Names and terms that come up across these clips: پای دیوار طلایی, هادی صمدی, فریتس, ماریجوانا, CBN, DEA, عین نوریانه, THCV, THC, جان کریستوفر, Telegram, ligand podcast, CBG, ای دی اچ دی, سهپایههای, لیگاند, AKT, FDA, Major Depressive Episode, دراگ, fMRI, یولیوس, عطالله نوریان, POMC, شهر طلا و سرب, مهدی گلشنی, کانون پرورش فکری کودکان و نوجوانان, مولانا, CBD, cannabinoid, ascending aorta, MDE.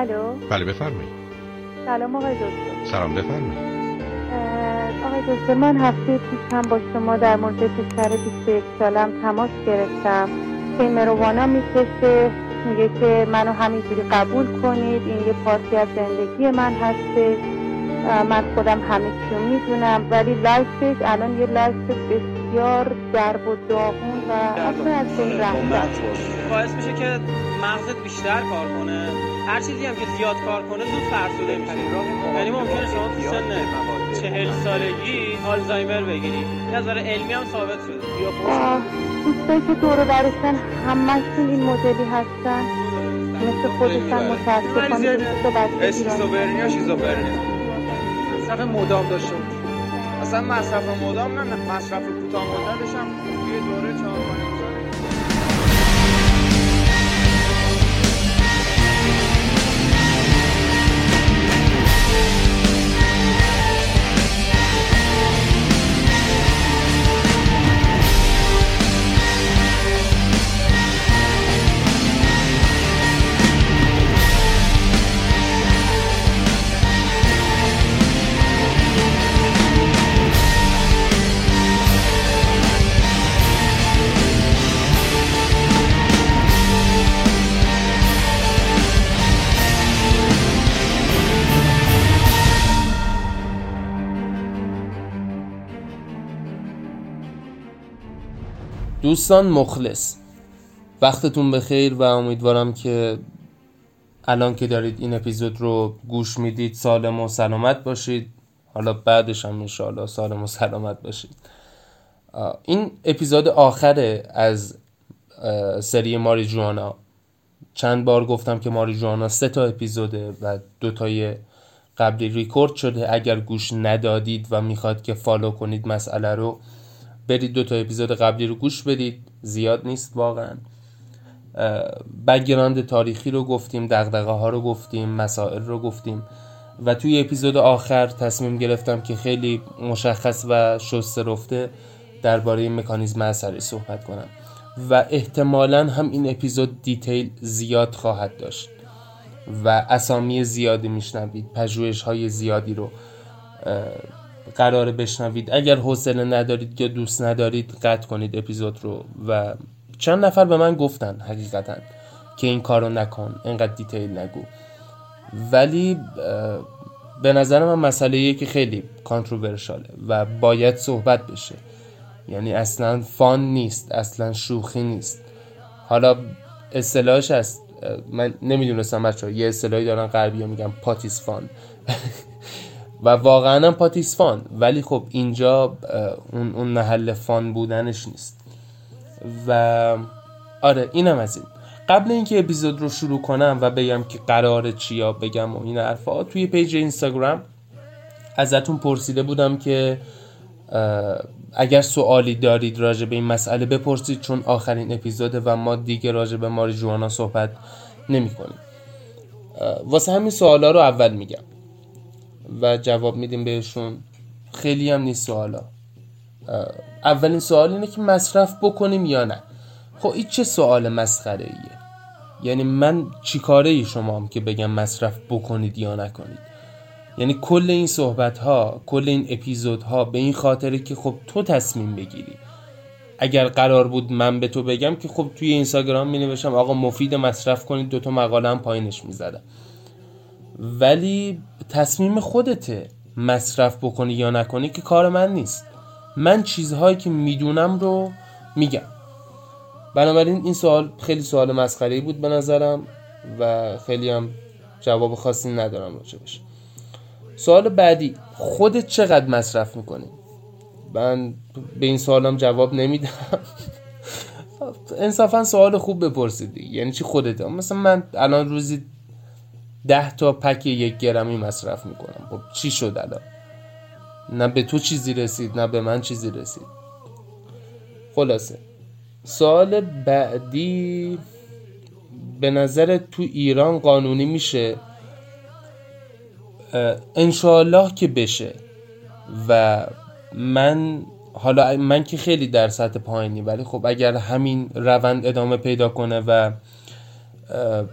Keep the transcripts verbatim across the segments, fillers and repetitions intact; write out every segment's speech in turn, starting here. الو. بله بفرمایید. سلام آقای دکتر. سلام بفرمایید. آقای دکتر من هفته پیش هم با شما در مورد پسر بیست و یک سالم تماس گرفتم که مرووانا میکشه، میگه که منو همینجوری قبول کنید، این یه پارتی از زندگی من هسته، من خودم همه چیو میدونم، ولی لایفش الان یه لایف بسیار درب و داغون و اصلا از این رفتن باعث میشه که مغزت بیشتر کار کنه، هر چیزی هم که زیاد کار کنه زود فرسوده میشه، یعنی ممکنه شما تو سن چهل سالگی آلزایمر بگیری. از نظر علمی هم ثابت شده. دوستایی که دور و برشن همشون این مدلی هستن، مثل خودشان متاسفانه اسکیزوفرنیا شیزوفرنیا مصرف مدام داشته بود. اصلا مصرف مدام نه، مصرف کوتاه مدتش هم یه دوره چهار پنج ساله. دوستان مخلص، وقتتون بخیر و امیدوارم که الان که دارید این اپیزود رو گوش میدید سالم و سلامت باشید. حالا بعدش هم انشاءالله سالم و سلامت باشید. این اپیزود آخره از سری ماریجوانا. چند بار گفتم که ماریجوانا سه تا اپیزوده و دوتای قبلی ریکورد شده. اگر گوش ندادید و میخواد که فالو کنید مسئله رو، برید دو تا اپیزود قبلی رو گوش بدید، زیاد نیست واقعا. بک‌گراند تاریخی رو گفتیم، دغدغه ها رو گفتیم، مسائل رو گفتیم و توی اپیزود آخر تصمیم گرفتم که خیلی مشخص و شسته رفته درباره مکانیزم اثری صحبت کنم و احتمالاً هم این اپیزود دیتیل زیاد خواهد داشت و اسامی زیادی میشنوید، پژوهش های زیادی رو قراره بشنوید. اگر حوصله ندارید یا دوست ندارید قطع کنید اپیزود رو. و چند نفر به من گفتن حقیقتا که این کارو نکن، اینقدر دیتیل نگو، ولی به نظر من مسئله‌ایه که خیلی کانتروورشاله و باید صحبت بشه. یعنی اصلا فان نیست، اصلا شوخی نیست. حالا اصطلاحش هست، من نمیدونستم بچه‌ها، یه اصطلاحی دارن غربی‌ها میگن پاتیس فان و واقعا هم پاتیس فان، ولی خب اینجا اون اون محل فان بودنش نیست. و آره اینم از این. قبل اینکه اپیزود رو شروع کنم و بگم که قراره چیا بگم و این حرفا، توی پیج اینستاگرام ازتون پرسیده بودم که اگر سوالی دارید راجع به این مسئله بپرسید، چون آخرین اپیزوده و ما دیگه راجع به ماریجوانا صحبت نمی‌کنیم. واسه همین سوالا رو اول میگم و جواب میدیم بهشون. خیلی هم نیست سوالا. اولین سوال اینه که مصرف بکنیم یا نه. خب این چه سوال مسخره ایه؟ یعنی من چی کاره ای شمام که بگم مصرف بکنید یا نکنید؟ یعنی کل این صحبت ها، کل این اپیزود ها به این خاطره که خب تو تصمیم بگیری. اگر قرار بود من به تو بگم که خب توی اینستاگرام می نوشتم آقا مفید مصرف کنید، دو تا مقاله هم پایینش می زدم. ولی تصمیم خودته مصرف بکنی یا نکنی، که کار من نیست. من چیزهایی که میدونم رو میگم. بنابراین این سوال خیلی سوال مسخره‌ای بود به نظرم و خیلی هم جواب خاصی ندارم راجع بهش. سوال بعدی، خودت چقدر مصرف میکنی؟ من به این سوالم جواب نمیدم. انصافا سوال خوب بپرسید. یعنی چی خودت؟ مثلا من الان روزی ده تا پک یک گرمی مصرف میکنم. خب چی شد الان؟ نه به تو چیزی رسید نه به من چیزی رسید. خلاصه سوال بعدی، به نظر تو ایران قانونی میشه؟ انشاءالله که بشه. و من حالا من که خیلی در سطح پایینی، ولی خب اگر همین روند ادامه پیدا کنه و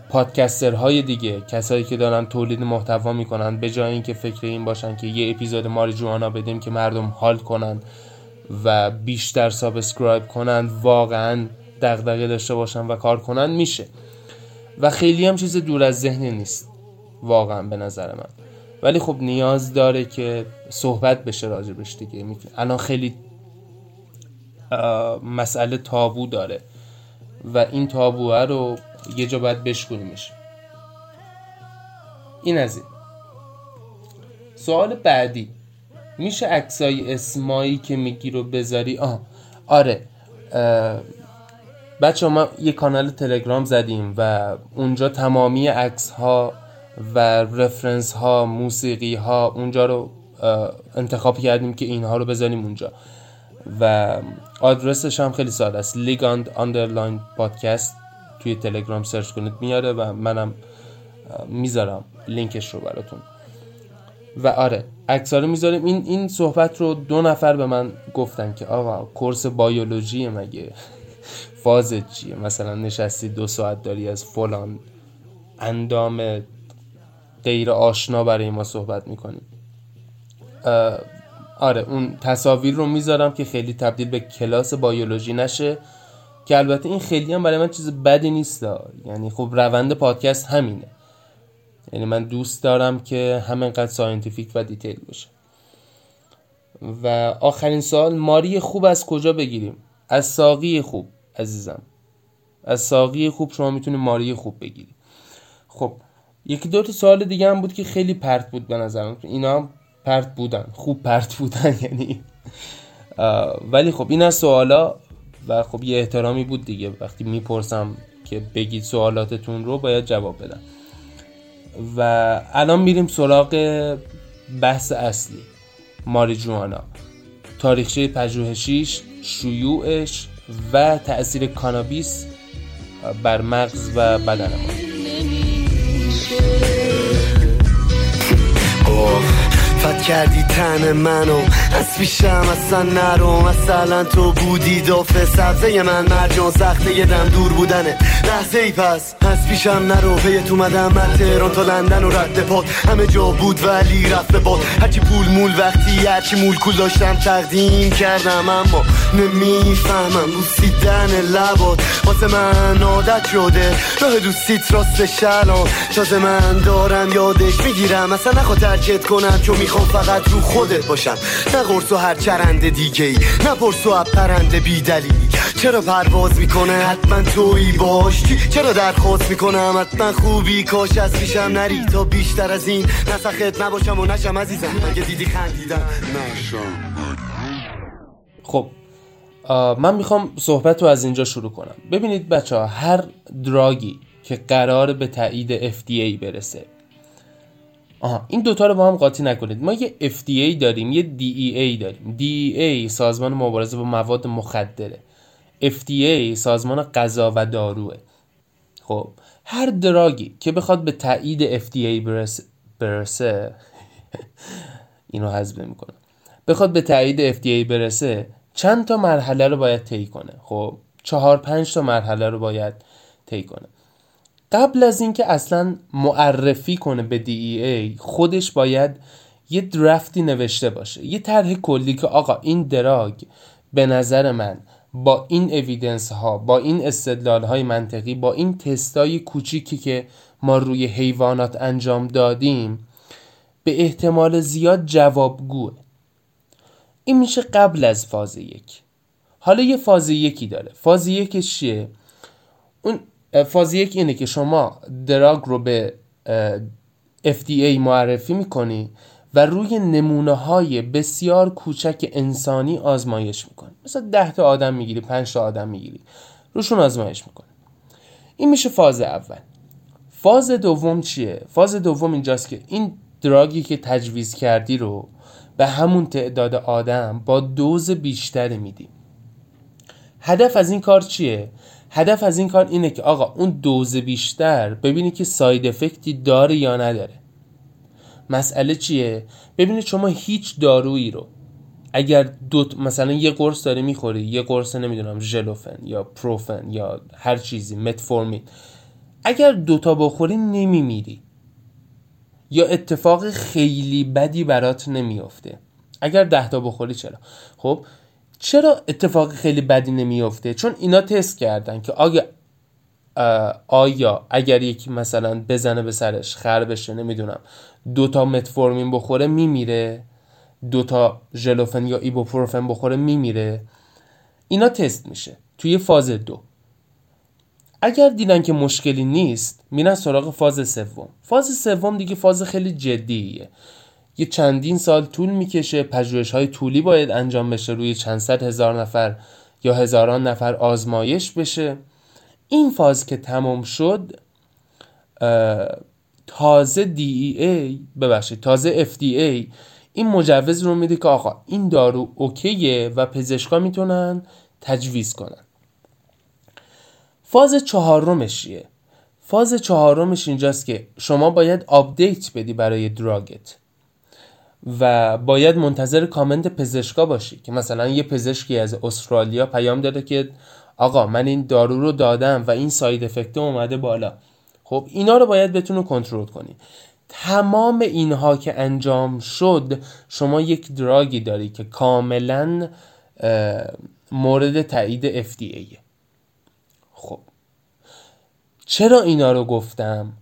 پادکسترهای دیگه، کسایی که دارن تولید محتوا میکنن، به جای اینکه فکر این باشن که یه اپیزود ماریجوانا بدیم که مردم حال کنن و بیشتر سابسکرایب کنن، واقعا دغدغه داشته باشن و کار کنن، میشه. و خیلی هم چیز دور از ذهنی نیست واقعا به نظر من، ولی خب نیاز داره که صحبت بشه راجبش دیگه. الان خیلی مسئله تابو داره و این تابوه رو یه جا باید بشکنیمش. این از این. سوال بعدی، میشه عکسای اسمایی که میگی رو بذاری؟ آه آره آه. بچه ما یه کانال تلگرام زدیم و اونجا تمامی عکس ها و رفرنس ها، موسیقی ها، اونجا رو انتخاب کردیم که اینها رو بذاریم اونجا. و آدرسش هم خیلی ساده است، ligand underline podcast. توی تلگرام سرچ کنید میاره و منم میذارم لینکش رو براتون. و آره عکس‌ها رو میذاریم. این این صحبت رو دو نفر به من گفتن که آقا کورس بیولوژی مگه فازت چیه؟ مثلا نشستی دو ساعت داری از فلان اندام غیر آشنا برای ما صحبت میکنیم. آره اون تصاویر رو میذارم که خیلی تبدیل به کلاس بیولوژی نشه، که البته این خیلی هم برای من چیز بدی نیست، یعنی خب روند پادکست همینه، یعنی من دوست دارم که همینقدر ساینتیفیک و دیتیل باشه. و آخرین سوال، ماری خوب از کجا بگیریم؟ از ساقی خوب عزیزم، از ساقی خوب شما میتونی ماری خوب بگیری. خب یکی دو تا سوال دیگه هم بود که خیلی پرت بود به نظرم، اینا هم پرت بودن، خوب پرت بودن یعنی، ولی خب این از سوالا و خب یه احترامی بود دیگه، وقتی میپرسم که بگید سوالاتتون رو باید جواب بدم. و الان میریم سراغ بحث اصلی، ماریجوانا، تاریخچه پژوهشیش، شیوعش و تأثیر کانابیس بر مغز و بدن ما. فت کردی تن منو از پیشم اصلا نرو، مثلا تو بودی دفه سبزه من، مرجان سخته یه دم دور بودنه لحظه ای، پس از پیشم نرو. پیت اومدم من تهران تا لندن و رد پاد، همه جا بود ولی رفت باد، هرچی پول مول وقتی هرچی مول کول داشتم تقدیم کردم، اما نمیفهمم بوسیدن لبات واسه من عادت شده، راه دوستیت راست شلان تازه من دارم یادش میگیرم، اصلا نخواه ترکت کنم چون میخوام فقط رو خودت باشم، نه قرص و هر چرنده دیگه ای، نه پرس و پرنده بی دلیلی، چرا پرواز میکنه حتما تویی باش، چرا درخواست میکنم حتما خوبی، کاش از پیشم نری تا بیشتر از این نسخت نباشم و نشم عزیزم، مگه دیدی خندیدم نشم. خب من میخوام صحبت رو از اینجا شروع کنم. ببینید بچه ها، هر دراگی که قرار به تایید اف دی ای برسه، آها این دوتا رو با هم قاطی نکنید، ما یه اف دی ای داریم یه دی ای ای داریم. دی ای ای سازمان مبارزه با مواد مخدره، اف دی ای سازمان غذا و داروه. خب هر دراگی که بخواد به تایید اف دی ای برسه, برسه اینو حذف میکنم، بخواد به تایید اف دی ای برسه چند تا مرحله رو باید طی کنه. خب چهار پنج تا مرحله رو باید طی کنه. قبل از اینکه اصلا معرفی کنه به دی ای ای، خودش باید یه درفتی نوشته باشه، یه طرح کلی که آقا این دراگ به نظر من با این اویدنس ها، با این استدلال های منطقی، با این تستای کوچیکی که ما روی حیوانات انجام دادیم به احتمال زیاد جوابگوه. این میشه قبل از فاز یک. حالا یه فاز یکی داره. فاز یکش چیه؟ اون فاز یک اینه که شما دراگ رو به اف دی ای معرفی میکنی و روی نمونه های بسیار کوچک انسانی آزمایش میکنی، مثلا ده تا آدم میگیری، پنج تا آدم میگیری، روشون آزمایش میکنی. این میشه فاز اول. فاز دوم چیه؟ فاز دوم اینجاست که این دراگی که تجویز کردی رو به همون تعداد آدم با دوز بیشتری میدی. هدف از این کار چیه؟ هدف از این کار اینه که آقا اون دوز بیشتر ببینی که ساید افکتی داره یا نداره. مسئله چیه؟ ببینید شما هیچ دارویی رو اگر دو مثلا یه قرص داری میخوری، یه قرص نمیدونم ژلوفن یا پروفن یا هر چیزی، متفورمین، اگر دوتا بخوری نمیمیری یا اتفاق خیلی بدی برات نمیافته. اگر ده تا بخوری چرا؟ خب چرا اتفاق خیلی بدی نمیافته؟ چون اینا تست کردن که آگه آیا اگر یکی مثلا بزنه به سرش، خر بشه، نمیدونم دوتا متفورمین بخوره میمیره، دوتا ژلوفن یا ایبوپروفن بخوره میمیره. اینا تست میشه توی فاز دو. اگر دیدن که مشکلی نیست میرن سراغ فاز سوم. فاز سوم دیگه فاز خیلی جدیه، یه چندین سال طول میکشه، پژوهش‌های طولی باید انجام بشه، روی چند صد هزار نفر یا هزاران نفر آزمایش بشه. این فاز که تمام شد تازه دی ای ای ببخشید تازه اف دی ای این مجوز رو میده که آقا این دارو اوکیه و پزشکا میتونن تجویز کنن. فاز چهارمش چیه؟ فاز چهارمش اینجاست که شما باید آپدیت بدی برای دراگت و باید منتظر کامنت پزشکا باشی که مثلا یه پزشکی از استرالیا پیام داده که آقا من این دارو رو دادم و این ساید افکت اومده بالا. خب اینا رو باید بتونو کنترل کنی. تمام اینها که انجام شد شما یک دراگی داری که کاملا مورد تایید اف دی ایه. خب چرا اینا رو گفتم؟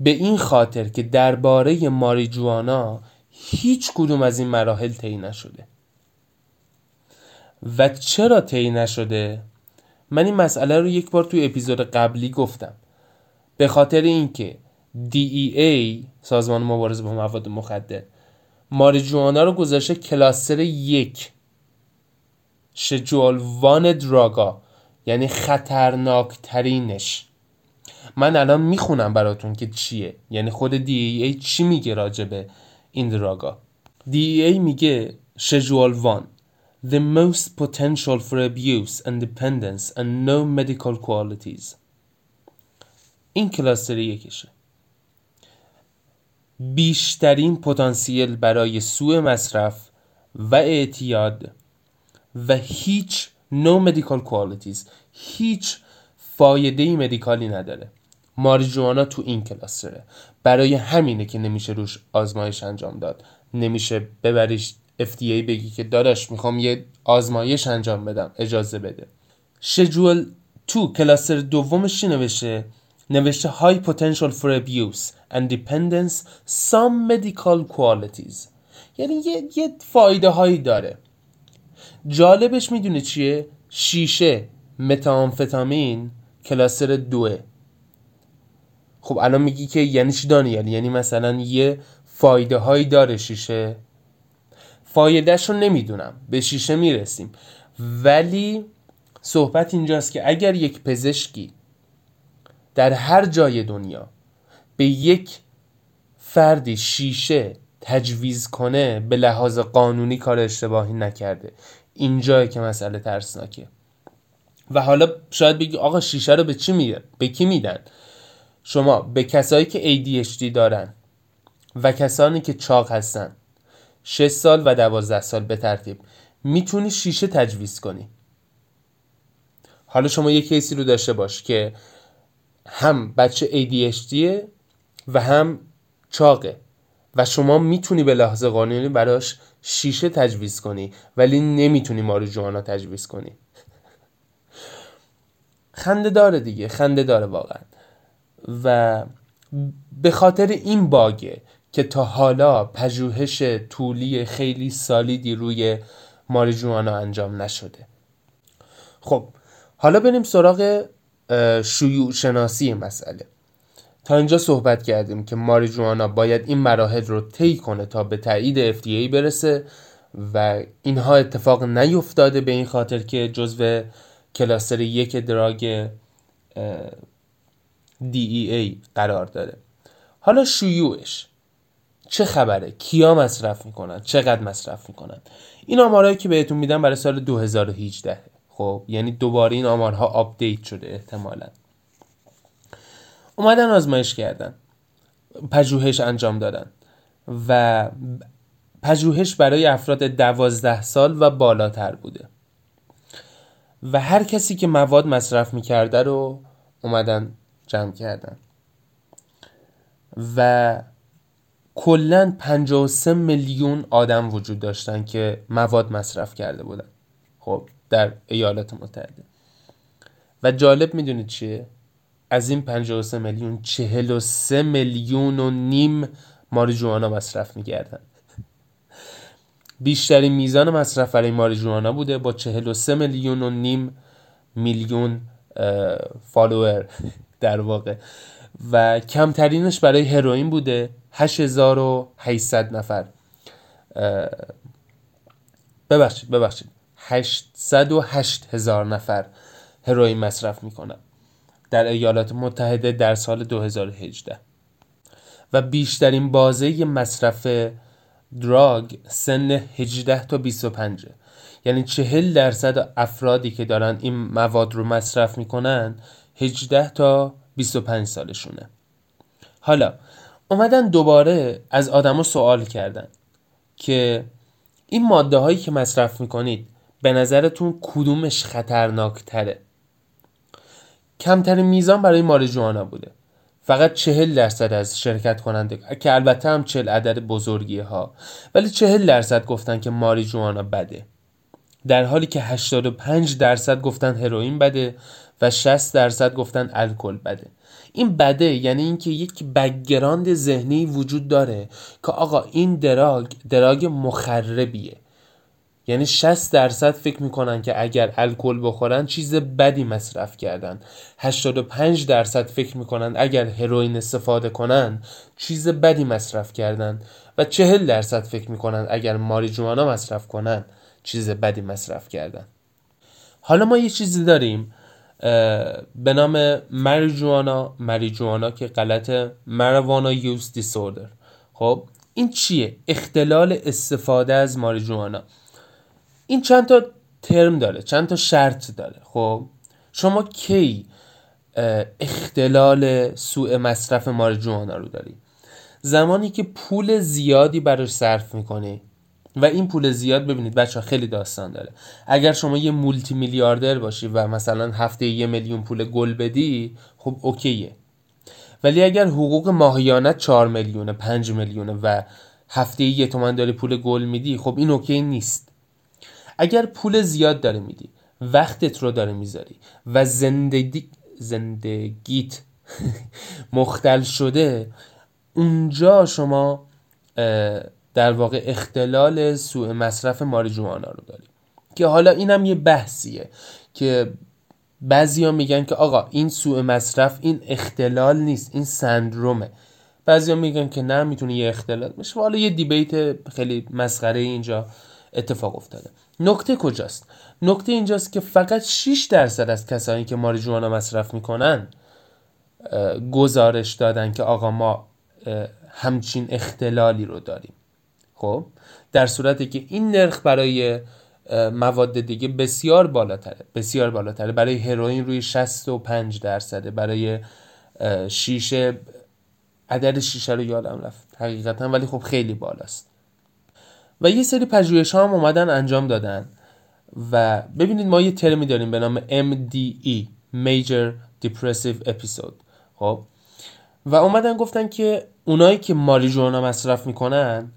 به این خاطر که درباره ماریجوانا هیچ کدوم از این مراحل طی نشده. و چرا طی نشده؟ من این مسئله رو یک بار توی اپیزود قبلی گفتم. به خاطر اینکه دی ای ای سازمان مبارزه با مواد مخدر ماریجوانا رو گذاشته کلاستر یک، شجول وان دراگا، یعنی خطرناک ترینش. من الان میخونم براتون که چیه، یعنی خود دی ای ای چی میگه راجبه این دراگا. دی ای ای میگه شجول وان the most potential for abuse and dependence and no medical qualities. این کلاستر یکشه. بیشترین پتانسیل برای سوء مصرف و اعتیاد و هیچ no medical qualities، هیچ فایدهی مدیکالی نداره. ماریجوانا تو این کلاستره. برای همینه که نمیشه روش آزمایش انجام داد. نمیشه ببریش اف دی ای بگی که داداش میخوام یه آزمایش انجام بدم، اجازه بده. شجول تو کلاستر دومش چی نوشته؟ نوشته high potential for abuse and dependence some medical qualities، یعنی یه, یه فایده هایی داره. جالبش میدونه چیه؟ شیشه، متامفتامین کلاستر دوه. خب الان میگی که یعنی چی دانیال؟ یعنی مثلا یه فایده هایی داره شیشه؟ فایدهش رو نمیدونم، به شیشه میرسیم. ولی صحبت اینجاست که اگر یک پزشکی در هر جای دنیا به یک فرد شیشه تجویز کنه به لحاظ قانونی کار اشتباهی نکرده. اینجایی که مسئله ترسناکه. و حالا شاید بگی آقا شیشه رو به چی میدن؟ به کی میدن؟ شما به کسایی که ای دی اچ دی دارن و کسانی که چاق هستن، شش سال و دوازده سال به ترتیب میتونی شیشه تجویز کنی. حالا شما یک کیسی رو داشته باش که هم بچه ای دی اچ دی و هم چاقه و شما میتونی به لحاظ قانونی براش شیشه تجویز کنی ولی نمیتونی ماریجوانا تجویز کنی. خنده داره دیگه، خنده داره واقعا. و به خاطر این باگه که تا حالا پژوهش طولی خیلی سالیدی روی ماریجوانا انجام نشده. خب حالا بریم سراغ شیوع شناسی مسئله. تا اینجا صحبت کردیم که ماریجوانا باید این مراحل رو طی کنه تا به تایید اف دی ای برسه و اینها اتفاق نیفتاده به این خاطر که جزو کلاستر یک دراگ دی ای ای قرار داره. حالا شیوعش چه خبره؟ کیا مصرف میکنن؟ چقدر مصرف میکنن؟ این آمارهایی که بهتون میدم برای سال دو هزار و هجده. خب یعنی دوباره این آمارها آپدیت شده احتمالاً. اومدن آزمایش کردن، پژوهش انجام دادن و پژوهش برای افراد دوازده سال و بالاتر بوده و هر کسی که مواد مصرف میکرده رو اومدن جمع کردن و کلن پنجاه و سه میلیون آدم وجود داشتن که مواد مصرف کرده بودن خب در ایالات متحده. و جالب میدونید چیه؟ از این پنجاه و سه میلیون چهل و سه میلیون و نیم ماریجوانا مصرف میکردن. بیشترین میزان مصرف برای ماریجوانا بوده با چهل و سه میلیون و نیم میلیون فالوور در واقع، و کمترینش برای هروئین بوده هشت هزار و هشتصد نفر ببخشید ببخشید هشتصد و هشت هزار نفر هروئین مصرف میکنن در ایالات متحده در سال دو هزار و هجده. و بیشترین بازه مصرف دراگ سن هجده تا بیست و پنج، یعنی چهل درصد افرادی که دارن این مواد رو مصرف میکنن هجده تا بیست و پنج سالشونه. حالا اومدن دوباره از آدما سوال کردن که این ماده هایی که مصرف میکنید به نظرتون کدومش خطرناکتره؟ کمترین میزان برای ماریجوانا بوده، فقط چهل درصد از شرکت کننده که البته هم چهل عدد بزرگی ها، ولی چهل درصد گفتن که ماریجوانا بده، در حالی که هشتاد و پنج درصد گفتن هروئین بده و شصت درصد گفتن الکل بده. این بده یعنی اینکه یک بک‌گراند ذهنی وجود داره که آقا این دراگ دراگ مخربیه، یعنی شصت درصد فکر میکنن که اگر الکل بخورن چیز بدی مصرف کردن، هشتاد و پنج درصد فکر میکنن اگر هروئین استفاده کنن چیز بدی مصرف کردن، و چهل درصد فکر میکنن اگر ماریجوانا مصرف کنن چیز بدی مصرف کردن. حالا ما یه چیزی داریم به نام ماریجوانا ماریجوانا که غلطه، ماروانا یوز دیسوردر. خب این چیه؟ اختلال استفاده از ماریجوانا. این چند تا ترم داره، چند تا شرط داره. خب شما کی اختلال سوء مصرف ماریجوانا رو داری؟ زمانی که پول زیادی براش صرف میکنی و این پول زیاد، ببینید بچه ها خیلی داستان داره. اگر شما یه مولتی میلیاردر باشی و مثلا هفته یه میلیون پول گل بدی خب اوکیه، ولی اگر حقوق ماهیانت چهار میلیونه پنج میلیونه و هفته یه تومن داری پول گل میدی خب این اوکی نیست. اگر پول زیاد داره میدی، وقتت رو داره میذاری و زندگی زندگیت مختل شده، اونجا شما در واقع اختلال سوء مصرف ماریجوانا رو داری. که حالا اینم یه بحثیه که بعضیا میگن که آقا این سوء مصرف، این اختلال نیست، این سندرومه. بعضیا میگن که نه میتونه یه اختلال باشه. حالا یه دیبیت خیلی مسخره اینجا اتفاق افتاده. نکته کجاست؟ نکته اینجاست که فقط شش درصد از کسانی که ماریجوانا مصرف میکنن گزارش دادن که آقا ما همچین اختلالی رو داریم. خب در صورتی که این نرخ برای مواد دیگه بسیار بالاتره، بسیار بالاتره. برای هروئین روی شصت و پنج درصده، برای شیشه، عدد شیشه رو یادم رفت حقیقتا، ولی خب خیلی بالاست. و یه سری پژوهش ها هم اومدن انجام دادن و ببینید ما یه ترمی داریم به نام ام دی ای Major Depressive Episode. خب و اومدن گفتن که اونایی که ماریجوانا مصرف میکنن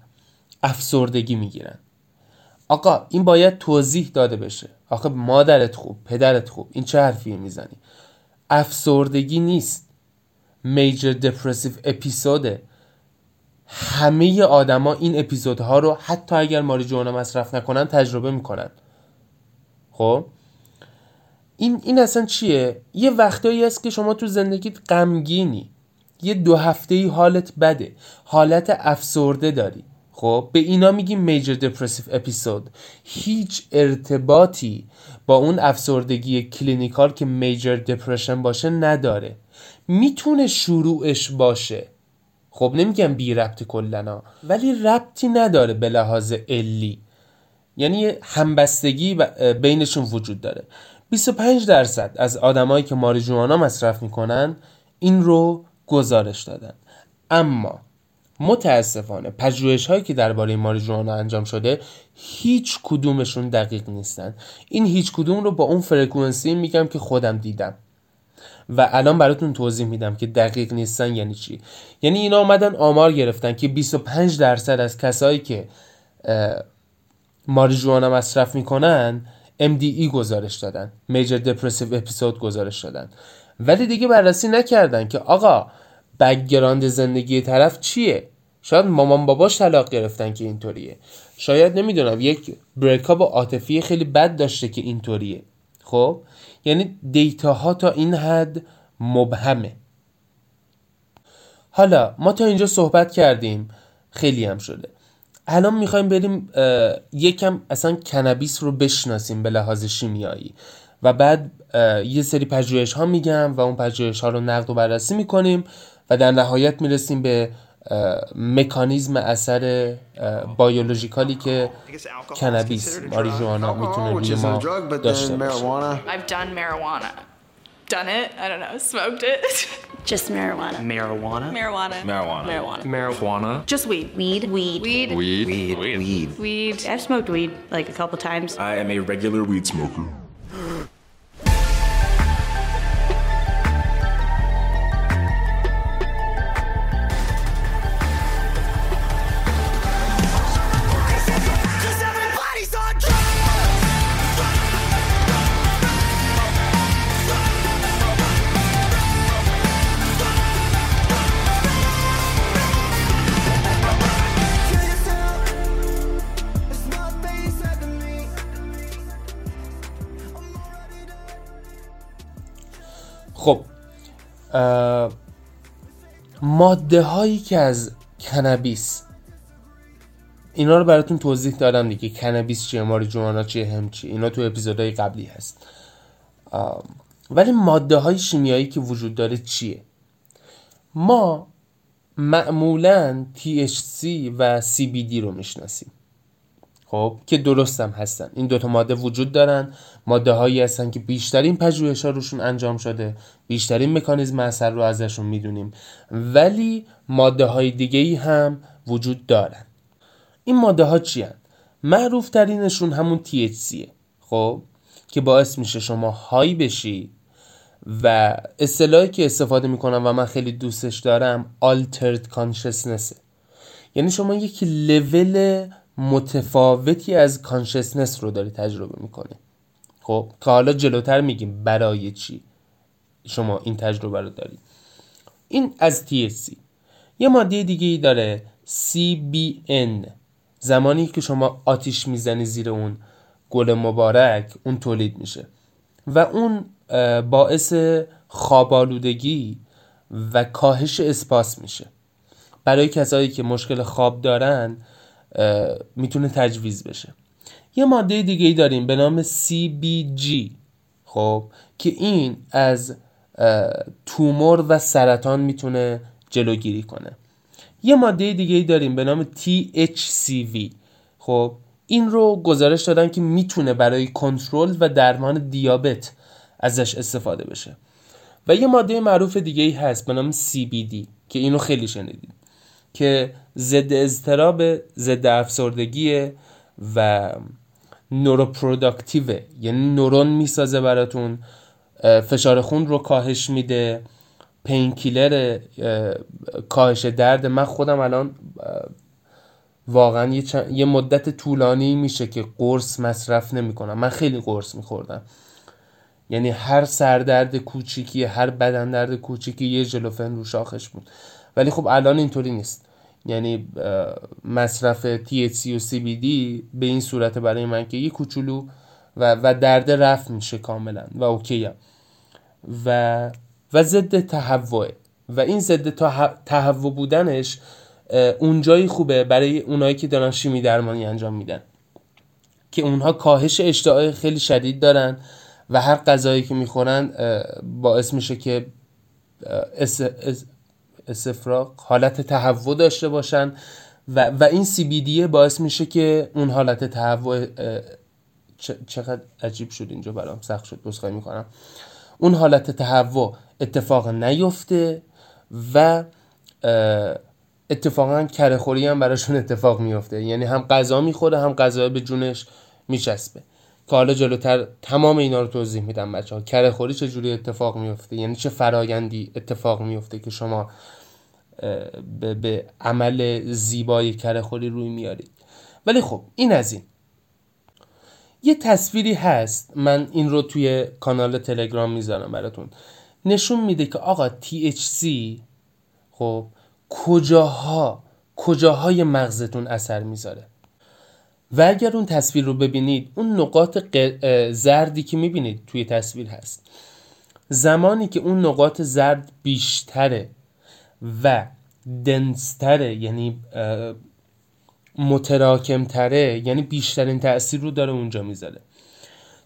افسردگی میگیرن. آقا این باید توضیح داده بشه. آخه مادرت خوب، پدرت خوب، این چه حرفیه میزنی؟ افسردگی نیست، Major Depressive Episodeه. همه آدما این اپیزودها رو حتی اگر ماریجوانا مصرف نکنن تجربه میکنن. خب این این اصلا چیه؟ یه وقتایی هست که شما تو زندگیت غمگینی، یه دو هفته‌ای حالت بده، حالت افسرده داری. خب به اینا میگیم میجر دپرسیو اپیزود. هیچ ارتباطی با اون افسردگی کلینیکال که میجر دپرشن باشه نداره. میتونه شروعش باشه، خب نمیگم بی ربط کلنا، ولی ربطی نداره به لحاظ علی، یعنی همبستگی بینشون وجود داره. بیست و پنج درصد از آدمایی که ماریجوانا مصرف میکنن این رو گزارش دادن. اما متاسفانه پژوهش هایی که درباره ماریجوانا انجام شده هیچ کدومشون دقیق نیستن. این هیچ کدوم رو با اون فرکانسی میگم که خودم دیدم. و الان براتون توضیح میدم که دقیق نیستن یعنی چی. یعنی اینا اومدن آمار گرفتن که بیست و پنج درصد از کسایی که ماریجوانا مصرف میکنن ام دی ای گزارش دادن، Major Depressive Episode گزارش دادن، ولی دیگه بررسی نکردن که آقا بک‌گراند زندگی طرف چیه. شاید مامان باباش طلاق گرفتن که اینطوریه، شاید نمیدونم یک بریکاپ عاطفی خیلی بد داشته که اینطوریه. خب یعنی دیتاها تا این حد مبهمه. حالا ما تا اینجا صحبت کردیم، خیلی هم شده. الان میخوایم بریم یکم اصلا کنابیس رو بشناسیم به لحاظ شیمیایی و بعد یه سری پژوهش ها میگم و اون پژوهش ها رو نقد و بررسی میکنیم و در نهایت میرسیم به مکانیزم اثر بیولوژیکالی که کنابیس، ماریجوانا میتونه روی ما داشته باشه. I've done marijuana. Done it? I don't know. Smoked it. Just marijuana. Marijuana. Marijuana. Marijuana. Marijuana. Just weed. Weed. Weed. Weed. Weed. Weed. Weed. I've smoked weed like a couple times. I am a regular weed smoker. خب ماده هایی که از کنابیس، اینا رو براتون توضیح دادم دیگه، کنابیس چیه، ماریجوانا چیه، هم چیه، اینا تو اپیزودهای قبلی هست. ولی ماده های شیمیایی که وجود داره چیه؟ ما معمولاً تی اچ سی و سی بی دی رو میشناسیم، خب که درست هم هستن. این دوتا ماده وجود دارن، ماده هایی هستن که بیشترین پژوهش ها روشون انجام شده، بیشترین مکانیزم اثر رو ازشون میدونیم، ولی ماده های دیگه‌ای هم وجود دارن. این ماده ها چی هستن؟ معروف ترینشون همون تی اچ سی هست، خب که باعث میشه شما های بشی و اصطلاحی که استفاده میکنم و من خیلی دوستش دارم altered consciousness، یعنی شما یک لول متفاوتی از کانشسنس رو داری تجربه میکنه. خب که حالا جلوتر میگیم برای چی شما این تجربه رو دارید. این از تی اچ سی. یه ماده دیگه ای داره سی بی ان، زمانی که شما آتیش میزنی زیر اون گل مبارک اون تولید میشه و اون باعث خوابالودگی و کاهش اسپاس میشه. برای کسایی که مشکل خواب دارن میتونه تجویز بشه. یه ماده دیگه ای داریم به نام سی بی جی، خب که این از تومور و سرطان میتونه جلوگیری کنه. یه ماده دیگه ای داریم به نام تی اچ سی وی، خب این رو گزارش دادن که میتونه برای کنترل و درمان دیابت ازش استفاده بشه. و یه ماده معروف دیگه ای هست به نام سی بی دی که اینو خیلی شنیدید، که ضد اضطراب، ضد افسردگیه و نوروپروداکتیوه، یعنی نورون میسازه براتون، فشار خون رو کاهش میده، پین کیلر، کاهش درد. من خودم الان واقعا یه, چن... یه مدت طولانی میشه که قرص مصرف نمی کنم. من خیلی قرص میخوردم، یعنی هر سردرد کوچیکی، هر بدن درد کوچیکی یه ژلوفن رو شاخش بود، ولی خب الان اینطوری نیست. یعنی مصرف تی اچ سی و سی بی دی به این صورت برای من که یه کوچولو و و درد رفع میشه کاملا و اوکیه و و ضد تهوع. و این ضد تهوع بودنش اونجایی خوبه برای اونایی که دارن شیمی درمانی انجام میدن که اونها کاهش اشتهای خیلی شدید دارن و هر غذایی که میخورن باعث میشه که اس استفراغ، حالت تهوع داشته باشن و و این سی بی دی باعث میشه که اون حالت تهوع، چقدر عجیب شد اینجا برام سخت شد، بسخای میکنم، اون حالت تهوع اتفاق نیفته و اتفاقا کره‌خوری هم براشون اتفاق میفته، یعنی هم غذا میخوره هم غذا به جونش میچسبه. که حالا جلوتر تمام اینا رو توضیح میدم بچه‌ها. کره خوری چه جوری اتفاق میفته، یعنی چه فرایندی اتفاق میفته که شما به, به عمل زیبایی کره خوری روی میارید. ولی خب این از این. یه تصویری هست، من این رو توی کانال تلگرام میذارم براتون، نشون میده که آقا تی اچ سی خب کجاها کجاهای مغزتون اثر میذاره. و اگر اون تصویر رو ببینید، اون نقاط زردی که میبینید توی تصویر هست، زمانی که اون نقاط زرد بیشتره و دنستره، یعنی متراکمتره، یعنی بیشترین تأثیر رو داره اونجا میذاره.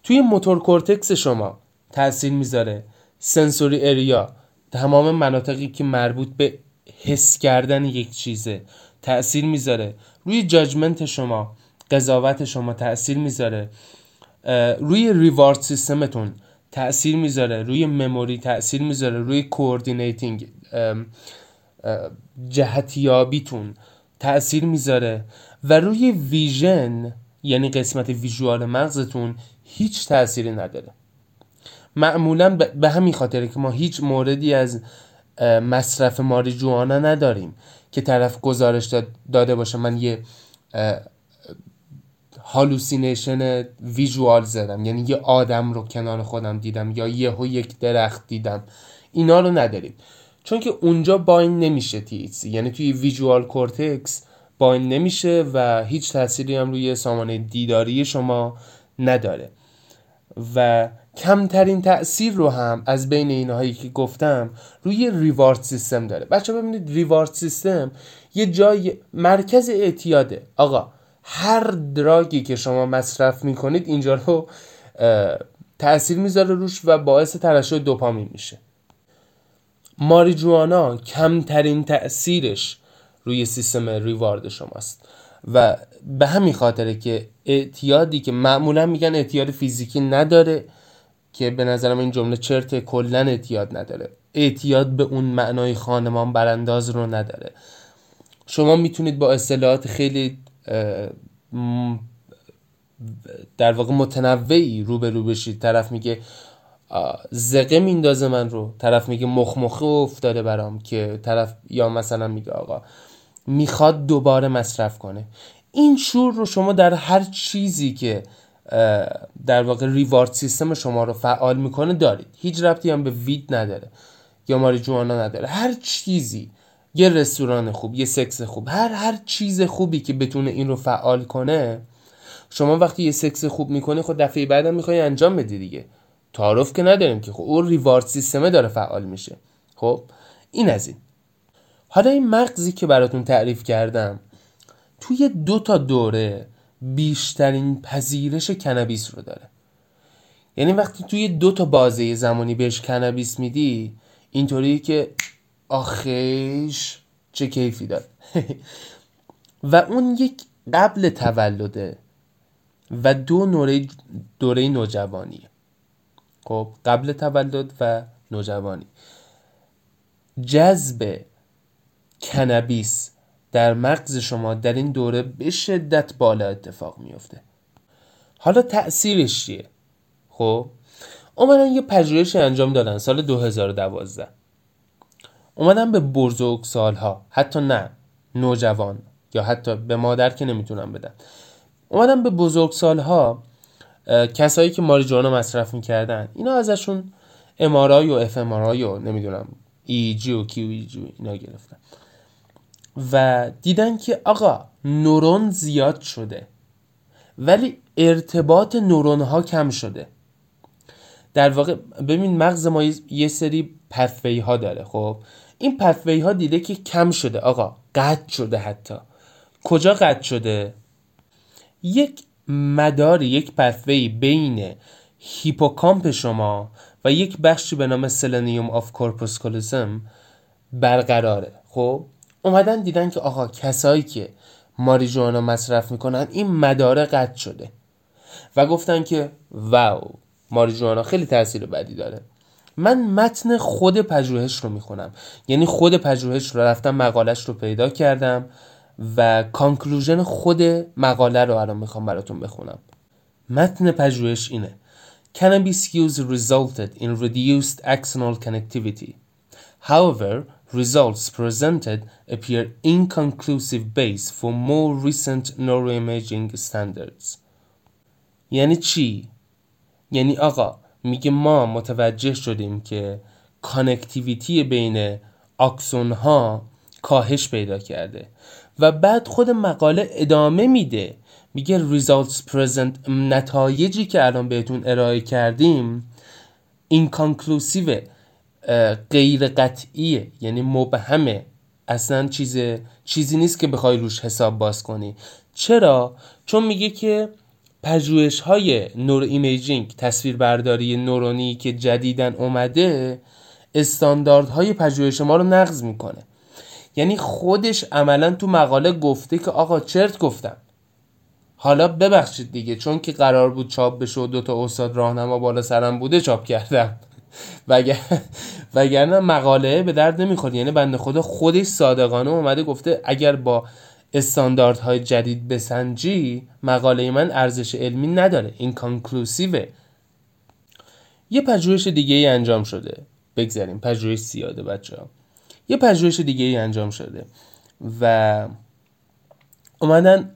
توی موتور کورتکس شما تأثیر میذاره، سنسوری اریا، تمام مناطقی که مربوط به حس کردن یک چیزه تأثیر میذاره، روی جاجمنت شما، قضاوت شما تأثیر میذاره، روی ریوارد سیستمتون تأثیر میذاره، روی مموری تأثیر میذاره، روی کوردینیتینگ جهتیابیتون تأثیر میذاره و روی ویژن، یعنی قسمت ویژوال مغزتون هیچ تأثیری نداره. معمولا به همین خاطره که ما هیچ موردی از مصرف ماریجوانا نداریم که طرف گزارش داده باشه من یه هالوسینیشن ویژوال زدم، یعنی یه آدم رو کنار خودم دیدم یا یهو یک درخت دیدم. اینا رو نداریم چون که اونجا بایند نمیشه تی اچ سی، یعنی توی ویژوال کورتکس بایند نمیشه و هیچ تأثیری هم روی سامانه دیداری شما نداره و کمترین تأثیر رو هم از بین اینهایی که گفتم روی ریوارد سیستم داره. بچه ببینید ریوارد سیستم یه جای مرکز اعتیاده. آقا هر دراگی که شما مصرف میکنید اینجا رو تأثیر میذاره روش و باعث ترشح دوپامین میشه. ماریجوانا کمترین تأثیرش روی سیستم ریوارد شماست و به همین خاطره که اعتیادی که معمولا میگن اعتیاد فیزیکی نداره، که به نظرم این جمله چرت، کلن اعتیاد نداره، اعتیاد به اون معنای خانمان برانداز رو نداره. شما میتونید با اصطلاحات خیلی در واقع متنوعی روبرو بشید. طرف میگه زقه میندازه من رو، طرف میگه مخمخه افتاده برام، که طرف یا مثلا میگه آقا میخواد دوباره مصرف کنه. این شور رو شما در هر چیزی که در واقع ریوارد سیستم شما رو فعال میکنه دارید. هیچ ربطی هم به وید نداره یا ماریجوانا نداره. هر چیزی، یه رستوران خوب، یه سکس خوب، هر هر چیز خوبی که بتونه این رو فعال کنه. شما وقتی یه سکس خوب میکنی، خود دفعه بعدم میخوای انجام بدی دیگه، تعارف که نداریم که، خب اون ریوارد سیستمه داره فعال میشه. خب این از این. حالا این مغزی که براتون تعریف کردم توی دو تا دوره بیشترین پذیرش کنابیس رو داره، یعنی وقتی توی دو تا بازه زمانی بهش کنابیس میدی، اینطوریه که آخیش چه کیفی داد و اون یک قبل تولده و دو دوره دوره نوجوانیه. خب قبل تولد و نوجوانی جذب کنابیس در مغز شما در این دوره به شدت بالا اتفاق میفته. حالا تأثیرش چیه؟ خب اومدن یه پژوهش انجام دادن سال دو هزار و دوازده، اومدن به بزرگ سالها، حتی نه نوجوان یا حتی به مادر که نمیتونن بدن، اومدن به بزرگ سالها، کسایی که ماریجوانا مصرف میکردن، اینا ازشون ام آر آی و اف ام آر آی و نمیدونم ای ای جی و کیو ای جی اینا گرفتن و دیدن که آقا نورون زیاد شده ولی ارتباط نورون ها کم شده. در واقع ببین مغز ما یه سری پثوی ها داره. خب این پثوی ها دیده که کم شده، آقا قطع شده. حتی کجا قطع شده؟ یک مداری، یک پثوی بین هیپوکامپ شما و یک بخشی به نام سلنیوم آف کورپوس کالوزم برقراره. خب اومدن دیدن که آقا کسایی که ماریجوانا مصرف میکنن این مداره قطع شده و گفتن که واو، ماریجوانا خیلی تاثیر بدی داره. من متن خود پژوهش رو میخونم، یعنی خود پژوهش رو رفتم مقالش رو پیدا کردم و کانکلوژن خود مقاله رو الان میخوام براتون بخونم. متن پژوهش اینه: Cannabis use resulted in reduced axonal connectivity. However, results presented appear inconclusive base for more recent neuroimaging standards. یعنی چی؟ یعنی آقا میگه ما متوجه شدیم که کانکتیویتی بین آکسون ها کاهش پیدا کرده و بعد خود مقاله ادامه میده، میگه results present، نتایجی که الان بهتون ارائه کردیم inconclusive، غیر قطعیه، یعنی مبهمه، اصلا چیز چیزی نیست که بخوای روش حساب باز کنی. چرا؟ چون میگه که پژوهش‌های نورو ایمیجینگ، تصویربرداری نورونی که جدیداً اومده، استانداردهای پژوهش ما رو نقض میکنه. یعنی خودش عملاً تو مقاله گفته که آقا چرت گفتم. حالا ببخشید دیگه، چون که قرار بود چاپ بشه و دوتا استاد راهنما بالا سرم بوده چاپ کردم، وگر... وگرنه مقاله به درد نمیخورد. یعنی بنده خدا خودش صادقانه اومده گفته اگر با استانداردهای جدید بسنجی مقاله من ارزش علمی نداره، این کانکلوسیوه. یه پژوهش دیگه ای انجام شده، بگذاریم پژوهش زیاده بچه ها. یه پژوهش دیگه ای انجام شده و اومدن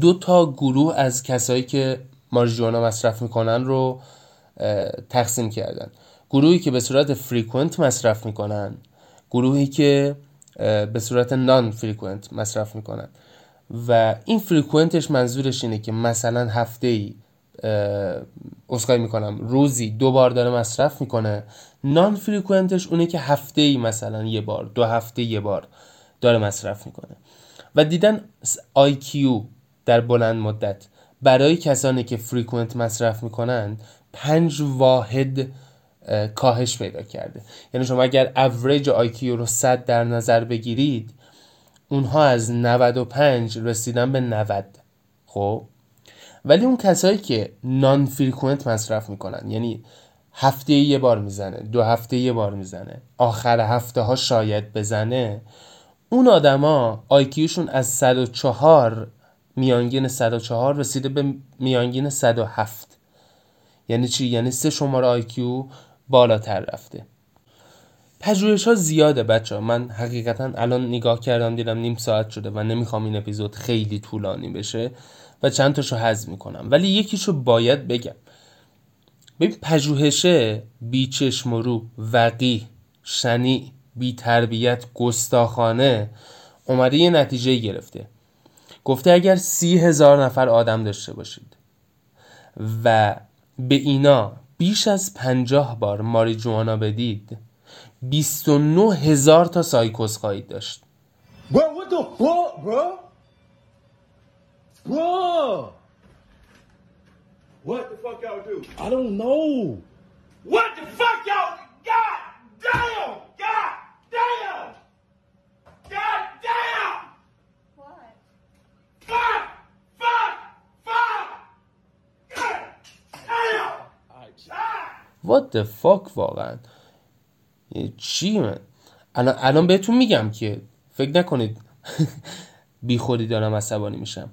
دو تا گروه از کسایی که ماریجوانا مصرف میکنن رو تقسیم کردن. گروهی که به صورت فریکوئنت مصرف میکنن، گروهی که به صورت نان فریکوئنت مصرف میکنن. و این فریکوئنتش منظورش اینه که مثلا هفته‌ای اسکای میکنم روزی دو بار داره مصرف میکنه. نان فریکوئنتش اونه که هفته‌ای مثلا یه بار، دو هفته یه بار داره مصرف میکنه. و دیدن آی کیو در بلند مدت برای کسانی که فریکوئنت مصرف میکنن پنج واحد کاهش پیدا کرده. یعنی شما اگر اوریج آی کیو رو صد در نظر بگیرید، اونها از نود و پنج رسیدن به نود. خب ولی اون کسایی که نان فریکوئنت مصرف میکنن، یعنی هفته یه بار میزنه، دو هفته یه بار میزنه، آخر هفته ها شاید بزنه، اون آدما آی کیوشون از صد و چهار، میانگین صد و چهار رسیده به میانگین صد و هفت. یعنی چی؟ یعنی سه شماره آی کیو بالاتر رفته. پژوهش‌ها زیاده بچه‌ها. من حقیقتاً الان نگاه کردم دیدم نیم ساعت شده و نمیخوام این اپیزود خیلی طولانی بشه و چند تاشو هضم میکنم، ولی یکیشو باید بگم. ببین پژوهش بیچشم و رو، وقیح، شنیع، بی‌تربیت، گستاخانه اومده یه نتیجه گرفته. گفته اگر سی هزار نفر آدم داشته باشید و به اینا بیش از پنجاه بار ماریجوانا بدید، بیست و نه هزار تا سایکوز خواهید داشت. Bro, what the fuck, bro? Bro! What the fuck y'all do? I don't know. What the fuck y'all do? God damn! God damn! God damn! What? Fuck! Fuck! Fuck! God damn! What the fuck واقعا چی؟ من الان, الان بهتون میگم که فکر نکنید بی خودی دارم عصبانی میشم.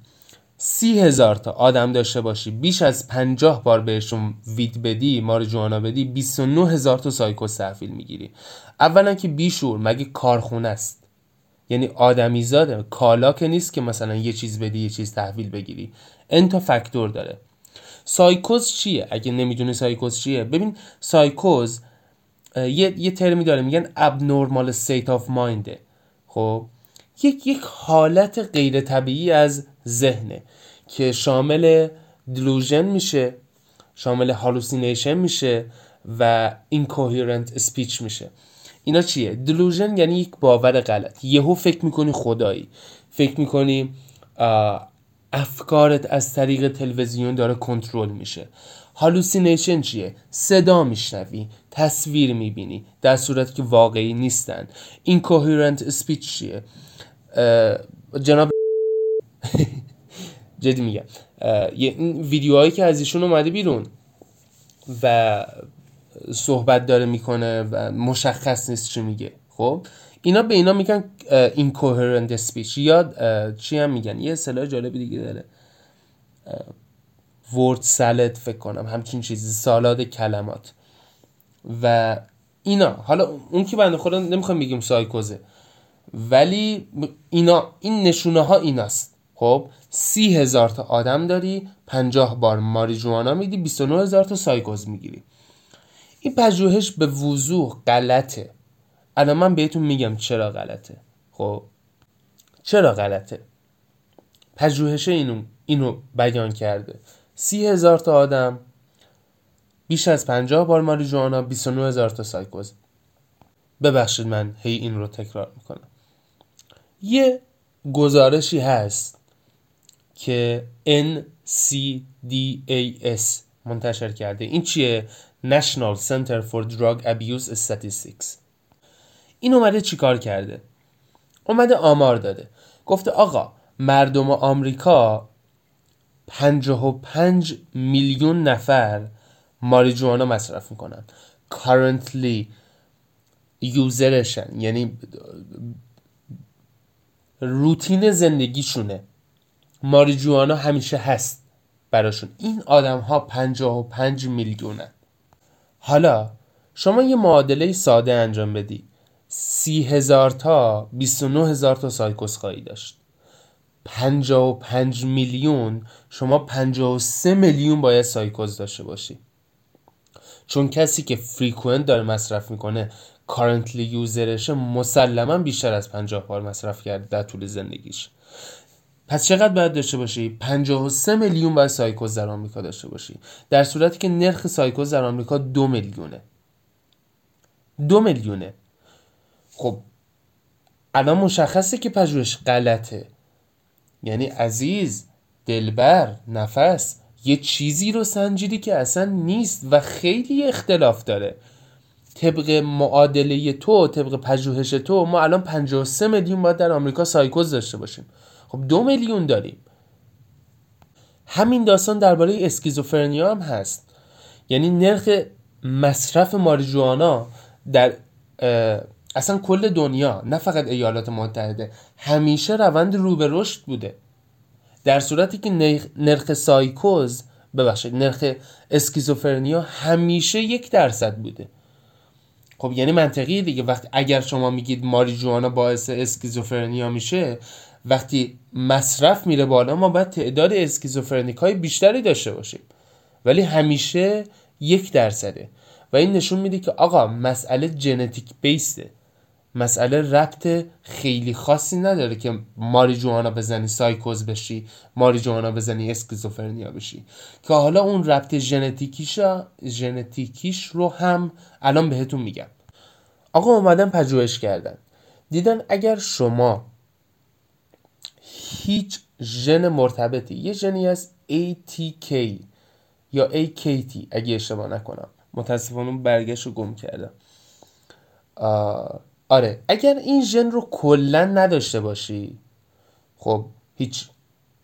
سی هزار تا آدم داشته باشی، بیش از پنجاه بار بهشون وید بدی، ماریجوانا بدی، بیست و نه هزار تا سایکوز تحویل میگیری. اولا که بیشور مگه کارخونه است؟ یعنی آدمیزاده، کالا که نیست که مثلا یه چیز بدی یه چیز تحویل بگیری. انتا فاکتور داره. سایکوز چیه؟ اگه نمیدونی سایکوز چیه، ببین سایکوز یه یه ترمی داره میگن abnormal state of mind. خب یک یک حالت غیر طبیعی از ذهنه که شامل delusion میشه، شامل hallucination میشه و incoherent speech میشه. اینا چیه؟ delusion یعنی یک باور غلط. یهو فکر میکنی خدایی، فکر میکنی افکارت از طریق تلویزیون داره کنترل میشه. هالوسینیشن چیه؟ صدا میشنوی، تصویر میبینی در صورت که واقعی نیستن. اینکوهرنت اسپیچ چیه؟ جناب جدی میگم، این ویدیوهایی که از ایشون اومده بیرون و صحبت داره میکنه و مشخص نیست چی میگه، خب اینا به اینا میگن اینکوهرنت اسپیچ. یا چی هم میگن، یه اصطلاح جالب دیگه داره، ورد سالد فکر کنم همچین چیزی، سالاد کلمات و اینا. حالا اون که بنده خدا نمیخوام بگیم سایکوزه، ولی اینا این نشونه ها ایناست. خب سی هزار تا آدم داری، پنجاه بار ماریجوانا میدی، بیست و نه هزار تا سایکوز میگیری. این پژوهش به وضوح غلطه. الان من بهتون میگم چرا غلطه. خب چرا غلطه؟ پژوهش اینو اینو بیان کرده. سی هزار تا آدم، بیش از پنجاه بار ماریجوانا، بیست و نه هزار تا سایکوز. ببخشید من هی این رو تکرار میکنم. یه گزارشی هست که ان سی دی ای اس منتشر کرده. این چیه؟ National Center for Drug Abuse Statistics. این اومده چی کار کرده؟ اومده آمار داده. گفته آقا مردم آمریکا پنجاه و پنج میلیون نفر ماریجوانا مصرف میکنن. Currently یوزرشن، یعنی روتین زندگیشونه، ماریجوانا همیشه هست براشون. این آدم ها پنجاه و پنج میلیونن. حالا شما یه معادله ساده انجام بدی، سی هزار تا بیست و نه هزار تا سایکوس خواهی داشت. پنجاه و پنج میلیون، شما پنجاه و سه میلیون باید سایکوز داشته باشی، چون کسی که فریکوئنت داره مصرف میکنه، currently یوزرش، مسلما بیشتر از پنجاه بار مصرف کرده در طول زندگیش. پس چقدر باید داشته باشی؟ پنجاه و سه میلیون باید سایکوز در آمریکا داشته باشی، در صورتی که نرخ سایکوز در آمریکا دو میلیونه. دو میلیونه. خب الان مشخصه که پژوهش غلطه. یعنی عزیز، دلبر، نفس، یه چیزی رو سنجیدی که اصلا نیست و خیلی اختلاف داره. طبق معادله تو، طبق پژوهش تو، ما الان پنجاه و سه میلیون باید در آمریکا سایکوز داشته باشیم. خب دو میلیون داریم. همین داستان درباره اسکیزوفرنیا هم هست. یعنی نرخ مصرف ماریجوانا در اصلا کل دنیا، نه فقط ایالات متحده، همیشه روند رو به رشد بوده، در صورتی که نرخ سایکوز، ببخشید، نرخ اسکیزوفرنیا همیشه یک درصد بوده. خب یعنی منطقیه دیگه، وقتی اگر شما میگید ماریجوانا باعث اسکیزوفرنیا میشه، وقتی مصرف میره بالا، ما باید تعداد اسکیزوفرنیکای بیشتری داشته باشیم، ولی همیشه یک درصده. و این نشون میده که آقا مسئله ژنتیک بیسته، مسئله ربط خیلی خاصی نداره که ماریجوانا بزنی سایکوز بشی، ماریجوانا بزنی اسکیزوفرنیا بشی، که حالا اون ربط ژنتیکیش ژنتیکیش رو هم الان بهتون میگم. آقا اومدن پژوهش کردن، دیدن اگر شما هیچ ژن مرتبطی، یه ژنی از ای تی کی یا ای کی تی اگه اشتباه نکنم، متاسفانه برگشت رو گم کردم، آره، اگر این ژن رو کلا نداشته باشی، خب هیچ،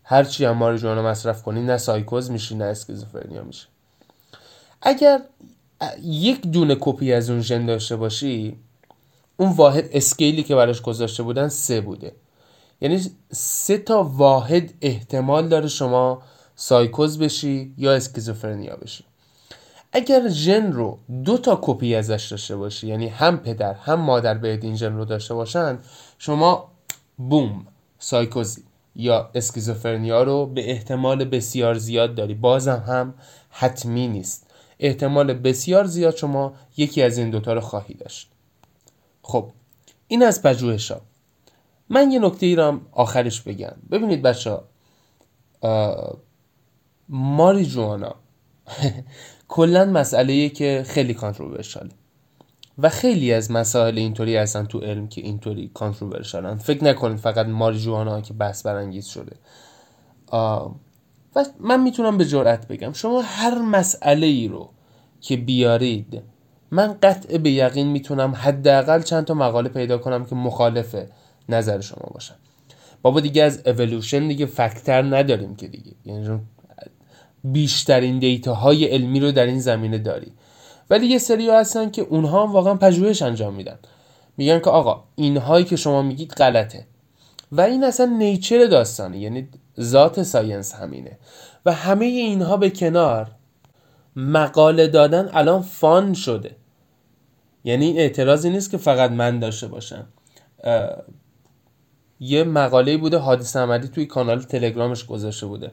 هرچی هم ماریجوانا مصرف کنی، نه سایکوز میشی نه اسکیزوفرنیا میشی. اگر یک دونه کپی از اون ژن داشته باشی، اون واحد اسکیلی که براش گذاشته بودن سه بوده، یعنی سه تا واحد احتمال داره شما سایکوز بشی یا اسکیزوفرنیا بشی. اگر ژن رو دو تا کپی ازش داشته باشی، یعنی هم پدر هم مادر باید این ژن رو داشته باشن، شما بوم سایکوزی یا اسکیزوفرنیا رو به احتمال بسیار زیاد داری. بازم هم حتمی نیست، احتمال بسیار زیاد شما یکی از این دوتا رو خواهی داشت. خب این از پژوهش ها. من یه نکته ای رو هم آخرش بگم. ببینید بچه ها، ماریجوانا کلن مسئله‌ایه که خیلی کانتروورشاله و خیلی از مسائل اینطوری هستن تو علم که اینطوری کانتروورشالن. فکر نکنید فقط ماریجوانا که بحث برانگیز شده. و من میتونم به جرئت بگم شما هر مسئله‌ای رو که بیارید، من قطع به یقین میتونم حداقل چند تا مقاله پیدا کنم که مخالف نظر شما باشن. بابا دیگه از اِوولوشن دیگه فکتر نداریم که دیگه، یعنی بیشترین دیتاهای علمی رو در این زمینه داری. ولی یه سری ها هستن که اونها هم واقعا پژوهش انجام میدن، میگن که آقا اینهایی که شما میگید غلطه، و این اصلا نیچر داستانه، یعنی ذات ساینس همینه. و همه اینها به کنار، مقاله دادن الان فان شده. یعنی این اعتراضی نیست که فقط من داشته باشم. یه مقاله‌ای بوده هادی صمدی توی کانال تلگرامش گذاشته بوده،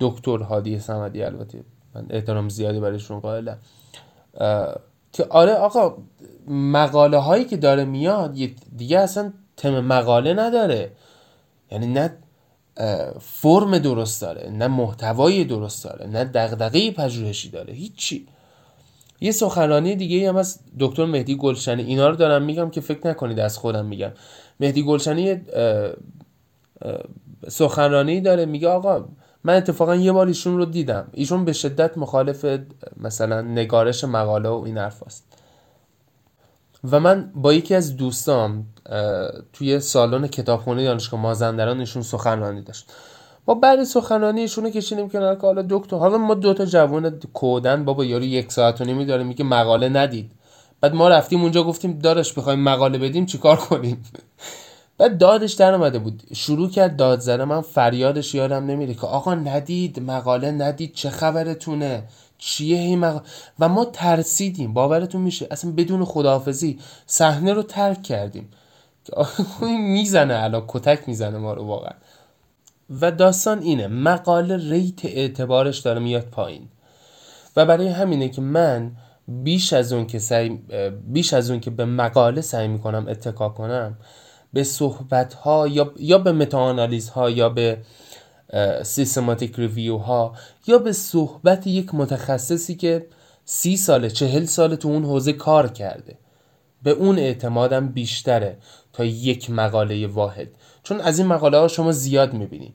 دکتر هادی صمدی، البته من احترام زیادی برایشون قائلم، که آره آقا مقاله هایی که داره میاد دیگه اصلا تم مقاله نداره، یعنی نه فرم درست داره، نه محتوای درست داره، نه دغدغه پژوهشی داره، هیچی. یه سخنرانی دیگه هم از دکتر مهدی گلشنی، اینا رو دارم میگم که فکر نکنید از خودم میگم، مهدی گلشنی سخنرانی داره میگه آقا من اتفاقا یه بار ایشون رو دیدم، ایشون به شدت مخالف مثلا نگارش مقاله و این حرف هست. و من با یکی از دوستام توی سالن کتابخونه دانشگاه مازندران ایشون سخنرانی داشت، ما بعد سخنرانی ایشونو کشیدیم کنار که حالا دکتر، حالا ما دوتا جوان کودن، بابا یارو یک ساعت و نیمی داره میگه مقاله ندید، بعد ما رفتیم اونجا گفتیم داداش بخوایم مقاله بدیم چیکار کنیم؟ بعد دادش در اومده بود، شروع کرد داد زدن، من فریادش یادم نمیره که آقا ندید مقاله، ندید، چه خبرتونه، چیه این مقاله؟ و ما ترسیدیم، باورتون میشه اصلا بدون خداحافظی صحنه رو ترک کردیم. میزنه الان، کتک میزنه ما رو واقعا. و داستان اینه، مقاله ریت اعتبارش داره میاد پایین و برای همینه که من بیش از اون که سعی بیش از اون که به مقاله سعی میکنم اتکا کنم، به صحبت ها یا یا به متاآنالیز ها یا به سیستماتیک ریویو ها یا به صحبت یک متخصصی که سی ساله چهل ساله تو اون حوزه کار کرده، به اون اعتمادم بیشتره تا یک مقاله واحد. چون از این مقاله ها شما زیاد میبینید،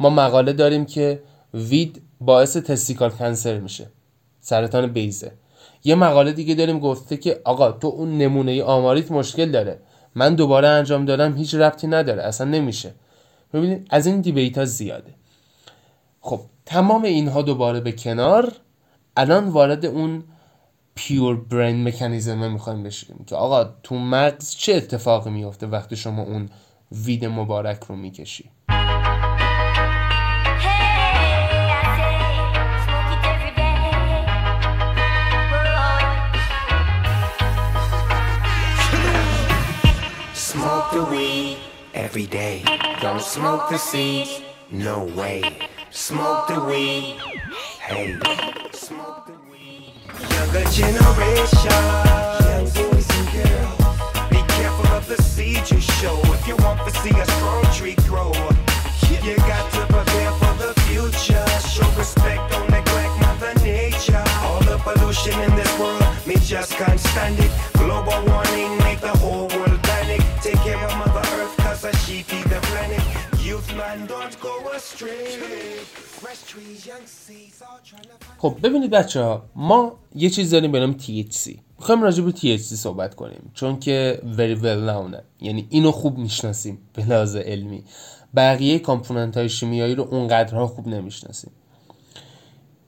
ما مقاله داریم که وید باعث تستیکال کنسر میشه، سرطان بیضه. یه مقاله دیگه داریم گفته که آقا تو اون نمونه آماریت مشکل داره، من دوباره انجام دادم هیچ ربطی نداره، اصلا نمیشه. ببینید از این دیبیت ها زیاده. خب تمام اینها دوباره به کنار، الان وارد اون پیور برین مکانیزم میخوایم بشیم که آقا تو مغز چه اتفاقی میفته وقتی شما اون وید مبارک رو میکشی. Every day, don't smoke the seeds, no way, smoke the weed, hey, smoke the weed, younger generation, young boys and girls, be careful of the seeds you show, if you want to see a strong tree grow, you got to prepare for the future, show respect, don't neglect mother nature, all the pollution in this world, me just can't stand it, global warming make the whole world panic, take care of mother earth, she feed the planet, youth man don't go astray, fresh trees, young seeds are trying to find. خب ببینید بچه ها، ما یه چیز داریم به نام تی اچ سی. میخوایم راجع به تی اچ سی صحبت کنیم چون که very well known، یعنی اینو خوب میشناسیم به لحاظ علمی، بقیه کامپوننت های شیمیایی رو اونقدرها خوب نمیشناسیم.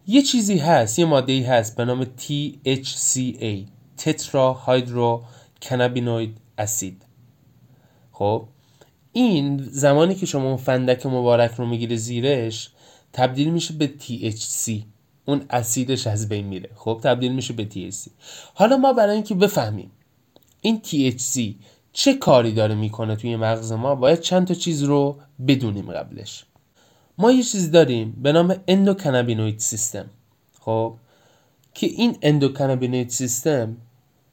یه چیزی هست، یه ماده‌ای هست به نام تی اچ سی ای، تترا هایدرو کنابینوئید اسید. خب این زمانی که شما فندک مبارک رو میگیره زیرش، تبدیل میشه به تی اچ سی، اون اسیدش از بین میره، خب تبدیل میشه به تی اچ سی. حالا ما برای اینکه بفهمیم این تی اچ سی چه کاری داره میکنه توی مغز ما، باید چند تا چیز رو بدونیم قبلش. ما یه چیز داریم به نام اندوکانابینوئید سیستم، خب که این اندوکانابینوئید سیستم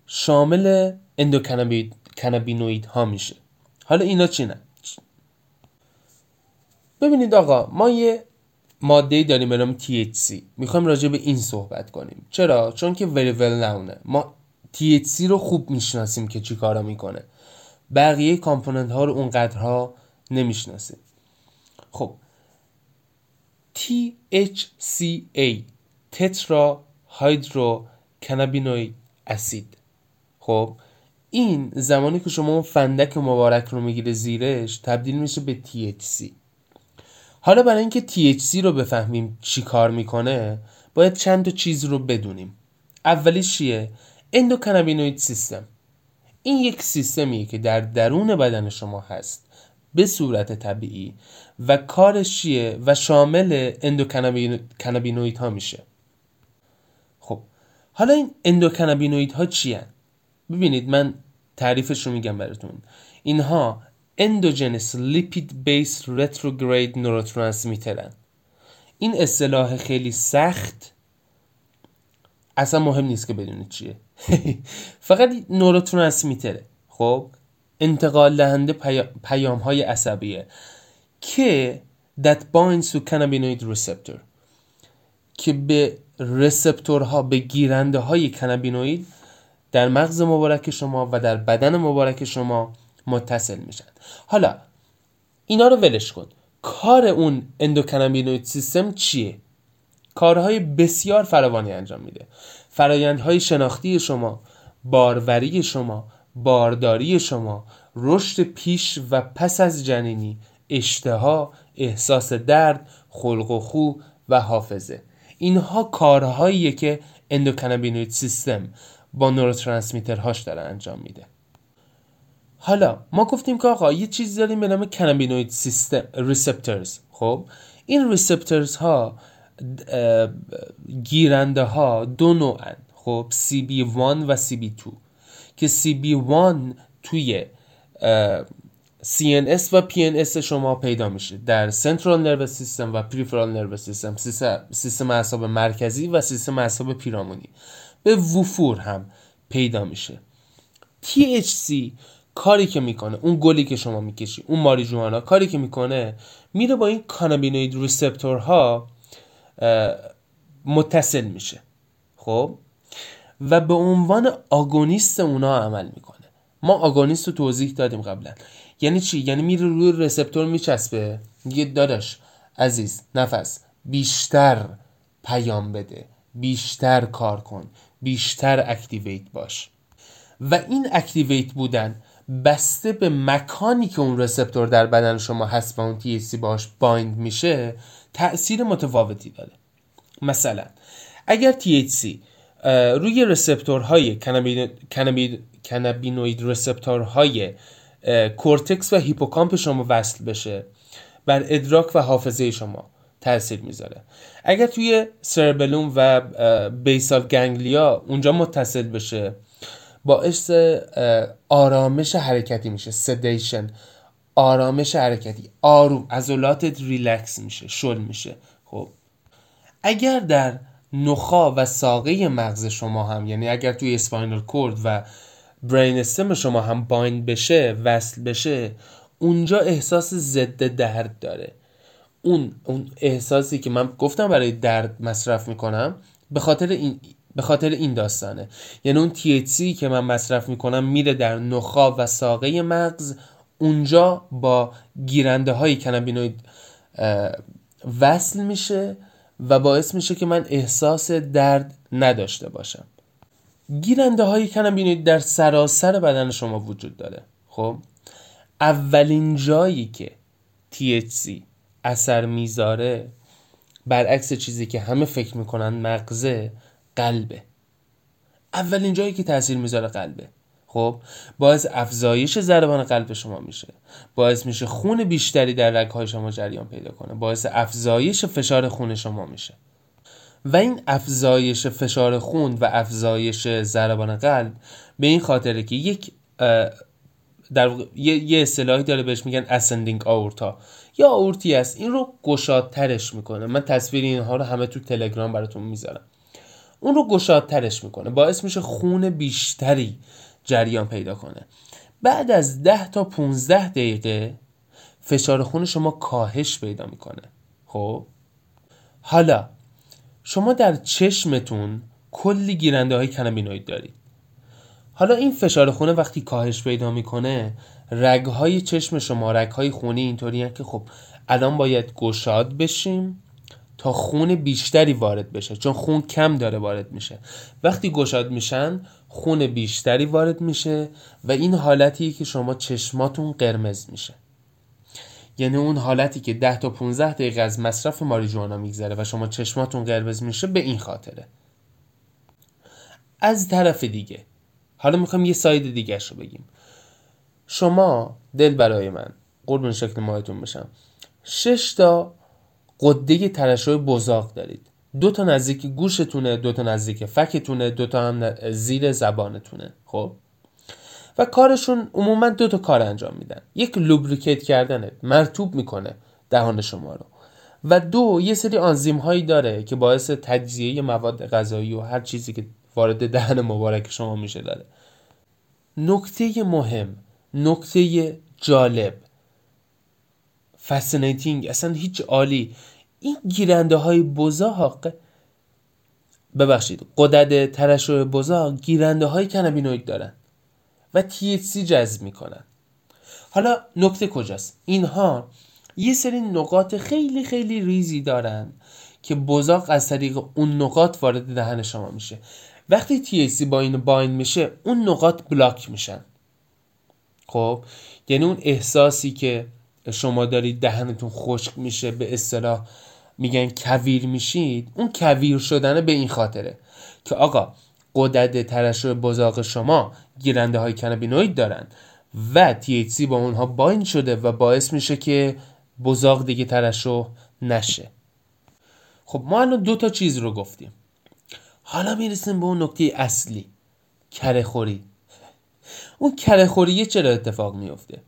شامل اندوکانابینوئید ها میشه. حالا اینا چی نه؟ ببینید آقا، ما یه ماده‌ای داریم به نام تی اچ سی، میخوایم راجع به این صحبت کنیم. چرا؟ چون که very well known، ما تی اچ سی رو خوب میشناسیم که چی کارا میکنه، بقیه کامپوننت ها رو اونقدرها نمیشناسیم. خب تی اچ سی ای، تترا هایدرو کنابینوئید اسید، خب این زمانی که شما اون فندک مبارک رو میگیره زیرش، تبدیل میشه به تی اچ سی. حالا برای اینکه تی اچ سی رو بفهمیم چی کار میکنه، باید چند تا چیز رو بدونیم. اولیش چیه؟ اندوکانابینوئید سیستم. این یک سیستمیه که در درون بدن شما هست به صورت طبیعی و کارش چیه و شامل اندوکانابینوئید ها میشه. خب حالا این اندوکانابینوئید ها چی هن؟ ببینید من تعریفش رو میگم براتون. اینها اندوجنس لیپید بیس رتروگرید نوروترانسمیترن. این اصطلاح خیلی سخت، اصلا مهم نیست که بدونید چیه. فقط نوروترانسمیتره، خب انتقال دهنده پیا... پیام های عصبیه که that binds to cannabinoid receptor، که به رسپتورها، به گیرنده های کانابینوئید در مغز مبارک شما و در بدن مبارک شما متصل میشن. حالا اینا رو ولش کن، کار اون اندوکانابینوئید سیستم چیه؟ کارهای بسیار فراوانی انجام میده. فرایندهای شناختی شما، باروری شما، بارداری شما، رشد پیش و پس از جنینی، اشتها، احساس درد، خلق و خو و حافظه. اینها کارهاییه که اندوکانابینوئید سیستم با نوروترانسمیترهاش داره انجام میده. حالا ما گفتیم که آقا یه چیز داریم به نام کانابینوئید سیستم ریسپتورز. خب این ریسپتورز ها گیرنده ها دو نوعن، خب سی بی وان و سی بی تو، که سی بی وان توی سی ان اس و پی ان اس شما پیدا میشه در سنترال نروس سیستم و پریفرال نروس سیستم، سیستم اعصاب مرکزی و سیستم اعصاب پیرامونی، به وفور هم پیدا میشه. تی اچ سی کاری که میکنه، اون گلی که شما میکشی، اون ماریجوانا کاری که میکنه، میره با این کانابینوئید ریسپتورها متصل میشه، خب و به عنوان آگونیست اونا عمل میکنه. ما آگونیست رو توضیح دادیم قبلا. یعنی چی؟ یعنی میره روی ریسپتور میچسبه، یه داداش عزیز نفس بیشتر پیام بده، بیشتر کار کن، بیشتر اکتیویت باش. و این اکتیویت بودن بسته به مکانی که اون ریسپتور در بدن شما هست و اون تی اچ سی باش بایند میشه تأثیر متفاوتی داره. مثلا اگر تی اچ سی روی ریسپتورهای کانابینوئید ریسپتورهای کورتکس و هیپوکامپ شما وصل بشه، بر ادراک و حافظه شما تأثیر میذاره. اگر توی سربلوم و بیسال گنگلیا اونجا متصل بشه، باعث آرامش حرکتی میشه، سدیشن، آرامش حرکتی، آروم، عضلاتت ریلکس میشه، شل میشه. خب اگر در نخاع و ساقه مغز شما هم، یعنی اگر توی اسپاینال کورد و برین استم شما هم بایند بشه، وصل بشه، اونجا احساس ضد درد داره. اون اون احساسی که من گفتم برای درد مصرف میکنم، به خاطر این به خاطر این داستانه. یعنی اون تی اچ سی که من مصرف میکنم میره در نخاع و ساقه مغز، اونجا با گیرنده های کانابینوئید وصل میشه و باعث میشه که من احساس درد نداشته باشم. گیرنده های کانابینوئید در سراسر بدن شما وجود داره. خب اولین جایی که تی اچ سی اثر میذاره، برعکس چیزی که همه فکر میکنن، مغزه، قلبه. اولین جایی که تاثیر میذاره قلبه. خب باعث افزایش ضربان قلب شما میشه، باعث میشه خون بیشتری در رگهای شما جریان پیدا کنه، باعث افزایش فشار خون شما میشه. و این افزایش فشار خون و افزایش ضربان قلب به این خاطره که یک در واقع یه اصطلاحی داره بهش میگن ascending aorta یا آورتی است، این رو گشادترش میکنه. من تصویر اینها رو همه تو تلگرام براتون میذارم. اون رو گشادترش میکنه، باعث میشه خون بیشتری جریان پیدا کنه. بعد از ده تا پانزده دقیقه فشار خون شما کاهش پیدا میکنه. خب حالا شما در چشمتون کلی گیرنده های کانابینوئید دارید. حالا این فشار خون وقتی کاهش پیدا میکنه، رگهای چشم شما، رگهای خونی اینطوریه که خب الان باید گشاد بشیم تا خون بیشتری وارد بشه، چون خون کم داره وارد میشه. وقتی گشاد میشن خون بیشتری وارد میشه و این حالتیه که شما چشماتون قرمز میشه. یعنی اون حالتی که ده تا پانزده دقیقه از مصرف ماریجوانا میگذره و شما چشماتون قرمز میشه، به این خاطره. از طرف دیگه حالا میخوام یه ساید دیگه رو بگیم. شما دل برای من قربون شکل ماهتون بشم. شش تا قده ترشح بزاق دارید، دو تا نزدیک گوشتونه، دو تا نزدیک فکتونه، دو تا هم زیر زبانتونه. خب و کارشون عموما دو تا کار انجام میدن، یک لوبریکیت کردنه، مرطوب میکنه دهان شما رو، و دو یه سری آنزیم هایی داره که باعث تجزیه مواد غذایی و هر چیزی که وارد دهن مبارک شما میشه داره. نکته مهم، نکته جالب، فسینیتینگ، اصلا هیچ عالی، این گیرنده های بزاق، ببخشید قدرت ترشح بزاق، گیرنده های کنابینوئید دارن و تی اچ سی جذب میکنن. حالا نکته کجاست؟ اینها یه سری نقاط خیلی خیلی ریزی دارن که بزاق از طریق اون نقاط وارد دهن شما میشه. وقتی تی اچ سی با این بایند میشه اون نقاط بلاک میشن. خب یعنی اون احساسی که شما دارید دهنتون خشک میشه، به اصطلاح میگن کویر میشید، اون کویر شدنه به این خاطره که آقا قدرت ترشح بزاق شما گیرنده های کنابینوئید دارن و تی اچ سی با اونها بایند شده و باعث میشه که بزاق دیگه ترشح نشه. خب ما الان دو تا چیز رو گفتیم، حالا میرسیم به اون نکته اصلی، کره‌خوری. اون کره‌خوری چرا اتفاق میفته؟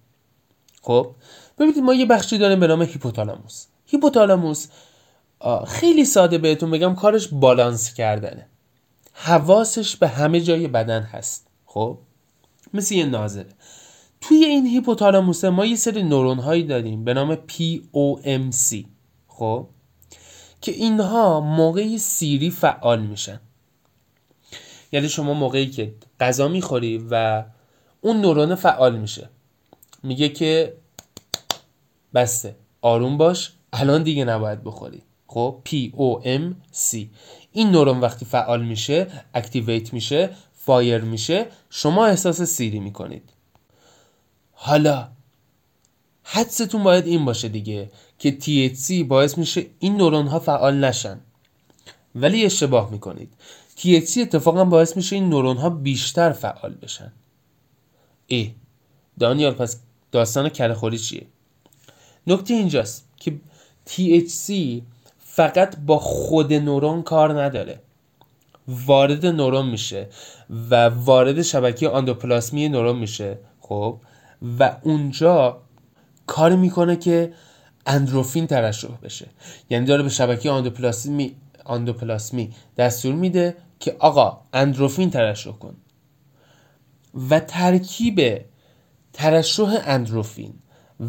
خب ببینید ما یه بخشی داریم به نام هیپوتالاموس. هیپوتالاموس خیلی ساده بهتون بگم کارش بالانس کردنه، حواسش به همه جای بدن هست. خب مثل یه ناظره. توی این هیپوتالاموس ما یه سری نورون هایی داریم به نام پی او ام سی، خب که اینها موقع سیری فعال میشن. یعنی شما موقعی که غذا میخوری و اون نورون فعال میشه، میگه که بسته، آروم باش، الان دیگه نباید بخوری. خب پی او ام سی این نورون وقتی فعال میشه، اکتیویت میشه، فایر میشه، شما احساس سیری میکنید. حالا حدستون باید این باشه دیگه که تی اچ سی باعث میشه این نورون ها فعال نشن، ولی اشتباه میکنید. تی اچ سی اتفاقا باعث میشه این نورون ها بیشتر فعال بشن. ای دانیال، پس داستان کره‌خوری چیه؟ نکته اینجاست که تی اچ سی فقط با خود نورون کار نداره، وارد نورون میشه و وارد شبکه آندوپلاسمی نورون میشه. خب و اونجا کار میکنه که اندروفین ترشح بشه، یعنی داره به شبکه آندوپلاسمی آندوپلاسمی دستور میده که آقا اندروفین ترشح کن. و ترکیب ترشح اندروفین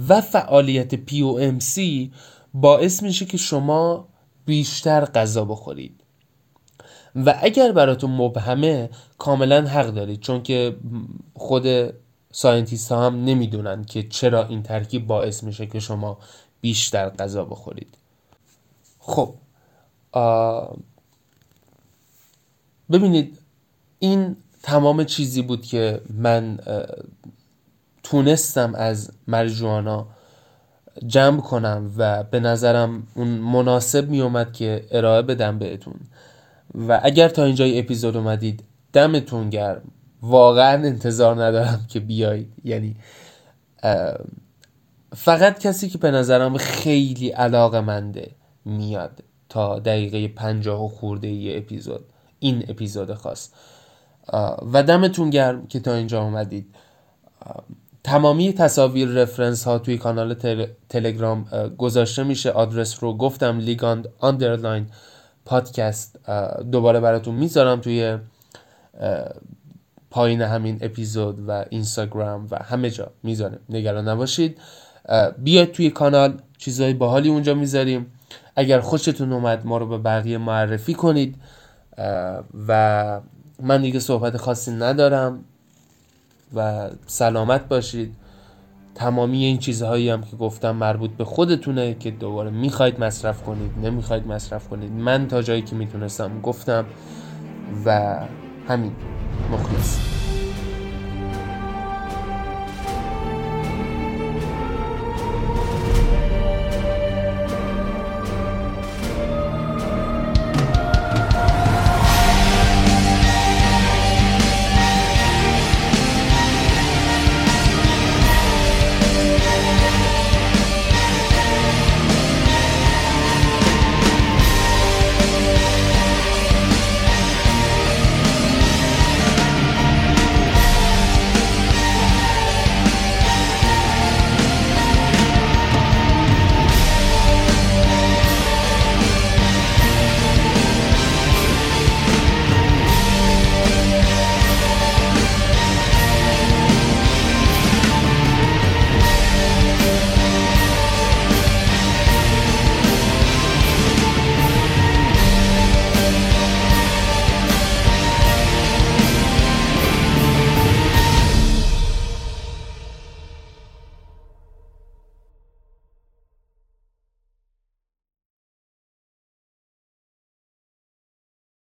و فعالیت پی او ام سی باعث میشه که شما بیشتر غذا بخورید. و اگر براتون مبهمه کاملا حق دارید، چون که خود ساینتیست ها هم نمیدونن که چرا این ترکیب باعث میشه که شما بیشتر غذا بخورید. خب ببینید این تمام چیزی بود که من تونستم از ماریجوانا جمع کنم و به نظرم اون مناسب می اومد که ارائه بدم بهتون. و اگر تا اینجای اپیزود اومدید دمتون گرم، واقعا انتظار ندارم که بیایید. یعنی فقط کسی که به نظرم خیلی علاقه‌منده میاد تا دقیقه پنجاه و خورده یه اپیزود، این اپیزود خاص. و دمتون گرم که تا اینجا اومدید. تمامی تصاویر رفرنس ها توی کانال تل... تلگرام گذاشته میشه. آدرس رو گفتم، لیگاند آندرلاین پادکست. دوباره براتون میذارم توی پایین همین اپیزود و اینستاگرام و همه جا میذارم، نگران نباشید. بیاید توی کانال، چیزهای باحالی اونجا میذاریم. اگر خوشتون اومد ما رو به بقیه معرفی کنید. و من دیگه صحبت خاصی ندارم و سلامت باشید. تمامی این چیزهایی هم که گفتم مربوط به خودتونه که دوباره میخواید مصرف کنید، نمیخواید مصرف کنید. من تا جایی که میتونستم گفتم و همین. مخلص.